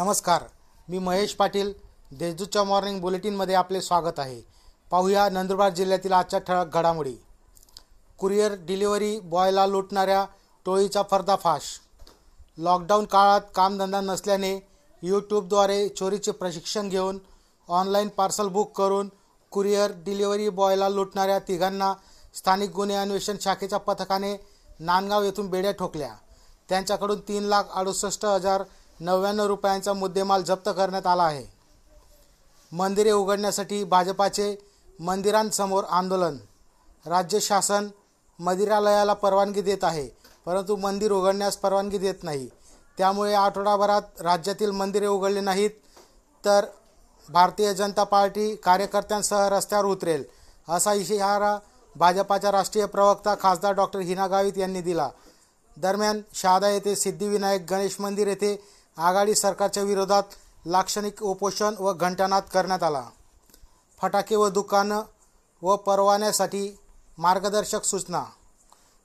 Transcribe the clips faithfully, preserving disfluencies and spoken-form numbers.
नमस्कार, मी महेश पाटील. देशदूतच्या मॉर्निंग बुलेटिनमध्ये आपले स्वागत आहे. पाहूया नंदुरबार जिल्ह्यातील आजच्या ठळक घडामोडी. कुरिअर डिलिव्हरी बॉयला लुटणाऱ्या टोळीचा पर्दाफाश. लॉकडाऊन काळात कामधंदा नसल्याने यूट्यूबद्वारे चोरीचे प्रशिक्षण घेऊन ऑनलाईन पार्सल बुक करून कुरिअर डिलिव्हरी बॉयला लुटणाऱ्या तिघांना स्थानिक गुन्हे अन्वेषण शाखेच्या पथकाने नानगाव येथून बेड्या ठोकल्या. त्यांच्याकडून तीन लाख अडुसष्ट हजार नव्याण्णव रुपयांचा मुद्देमाल जप्त करण्यात आला आहे. मंदिरे उघडण्यासाठी भाजपाचे मंदिरांसमोर आंदोलन. राज्य शासन मंदिरालयाला परवानगी देत आहे, परंतु मंदिर उघडण्यास परवानगी देत नाही. त्यामुळे आठवडाभरात राज्यातील मंदिरे उघडली नाहीत तर भारतीय जनता पार्टी कार्यकर्त्यांसह रस्त्यावर उतरेल, असा इशारा भाजपाच्या राष्ट्रीय प्रवक्ता खासदार डॉक्टर हिना गावीत यांनी दिला. दरम्यान शाहदा येथे सिद्धिविनायक गणेश मंदिर येथे आघाडी सरकारच्या विरोधात लाक्षणिक उपोषण व घंटानाद करण्यात आला. फटाके व दुकानं व परवान्यासाठी मार्गदर्शक सूचना.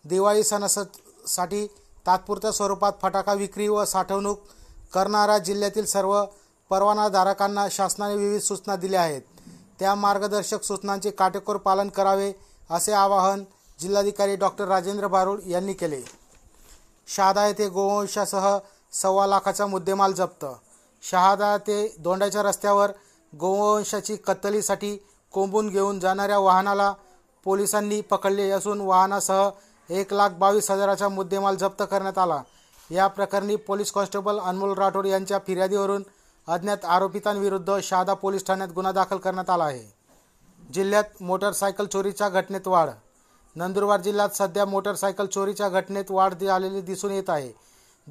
दिवाळी सणासाठी तात्पुरत्या स्वरूपात फटाका विक्री व साठवणूक करणाऱ्या जिल्ह्यातील सर्व परवानाधारकांना शासनाने विविध सूचना दिल्या आहेत. त्या मार्गदर्शक सूचनांचे काटेकोर पालन करावे, असे आवाहन जिल्हाधिकारी डॉक्टर राजेंद्र बारूल यांनी केले. शहादा येथे गोवंशासह सव्वा लाखाचा मुद्देमाल जप्त. शहादा ते दोंडाच्या रस्त्यावर गोवंशाची कत्तलीसाठी कोंबून घेऊन जाणाऱ्या वाहनाला पोलिसांनी पकडले असून वाहनासह एक लाख बावीस हजाराचा मुद्देमाल जप्त करण्यात आला. या प्रकरणी पोलीस कॉन्स्टेबल अन्मोल राठौड़ यांच्या फिर्यादीवरून अज्ञात आरोपितांविरुद्ध शहादा पोलीस ठाण्यात गुन्हा दाखल करण्यात आला आहे. जिल्ह्यात मोटारसायकल चोरीच्या घटनेत वाढ. नंदुरबार जिल्ह्यात सध्या मोटारसायकल चोरीच्या घटनेत वाढ झालेली दिसून येत आहे.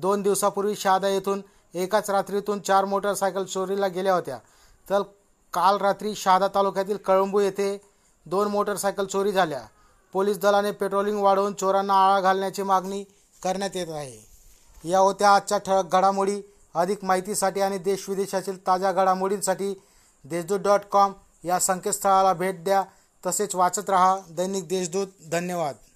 दोन दिवसापूर्वी शहादा येथून एकाच रात्रीतून चार मोटारसायकल चोरीला गेल्या होत्या, तर काल रात्री शहादा तालुक्यातील कळंबू येथे दोन मोटारसायकल चोरी झाल्या. पोलीस दलाने पेट्रोलिंग वाढवून चोरांना आळा घालण्याची मागणी करण्यात येत आहे. या होत्या आजच्या ठळक घडामोडी. अधिक माहितीसाठी आणि देश विदेशातील ताज्या घडामोडींसाठी देशदूत डॉट कॉम या संकेतस्थळाला भेट द्या. तसेच वाचत रहा दैनिक देशदूत. धन्यवाद.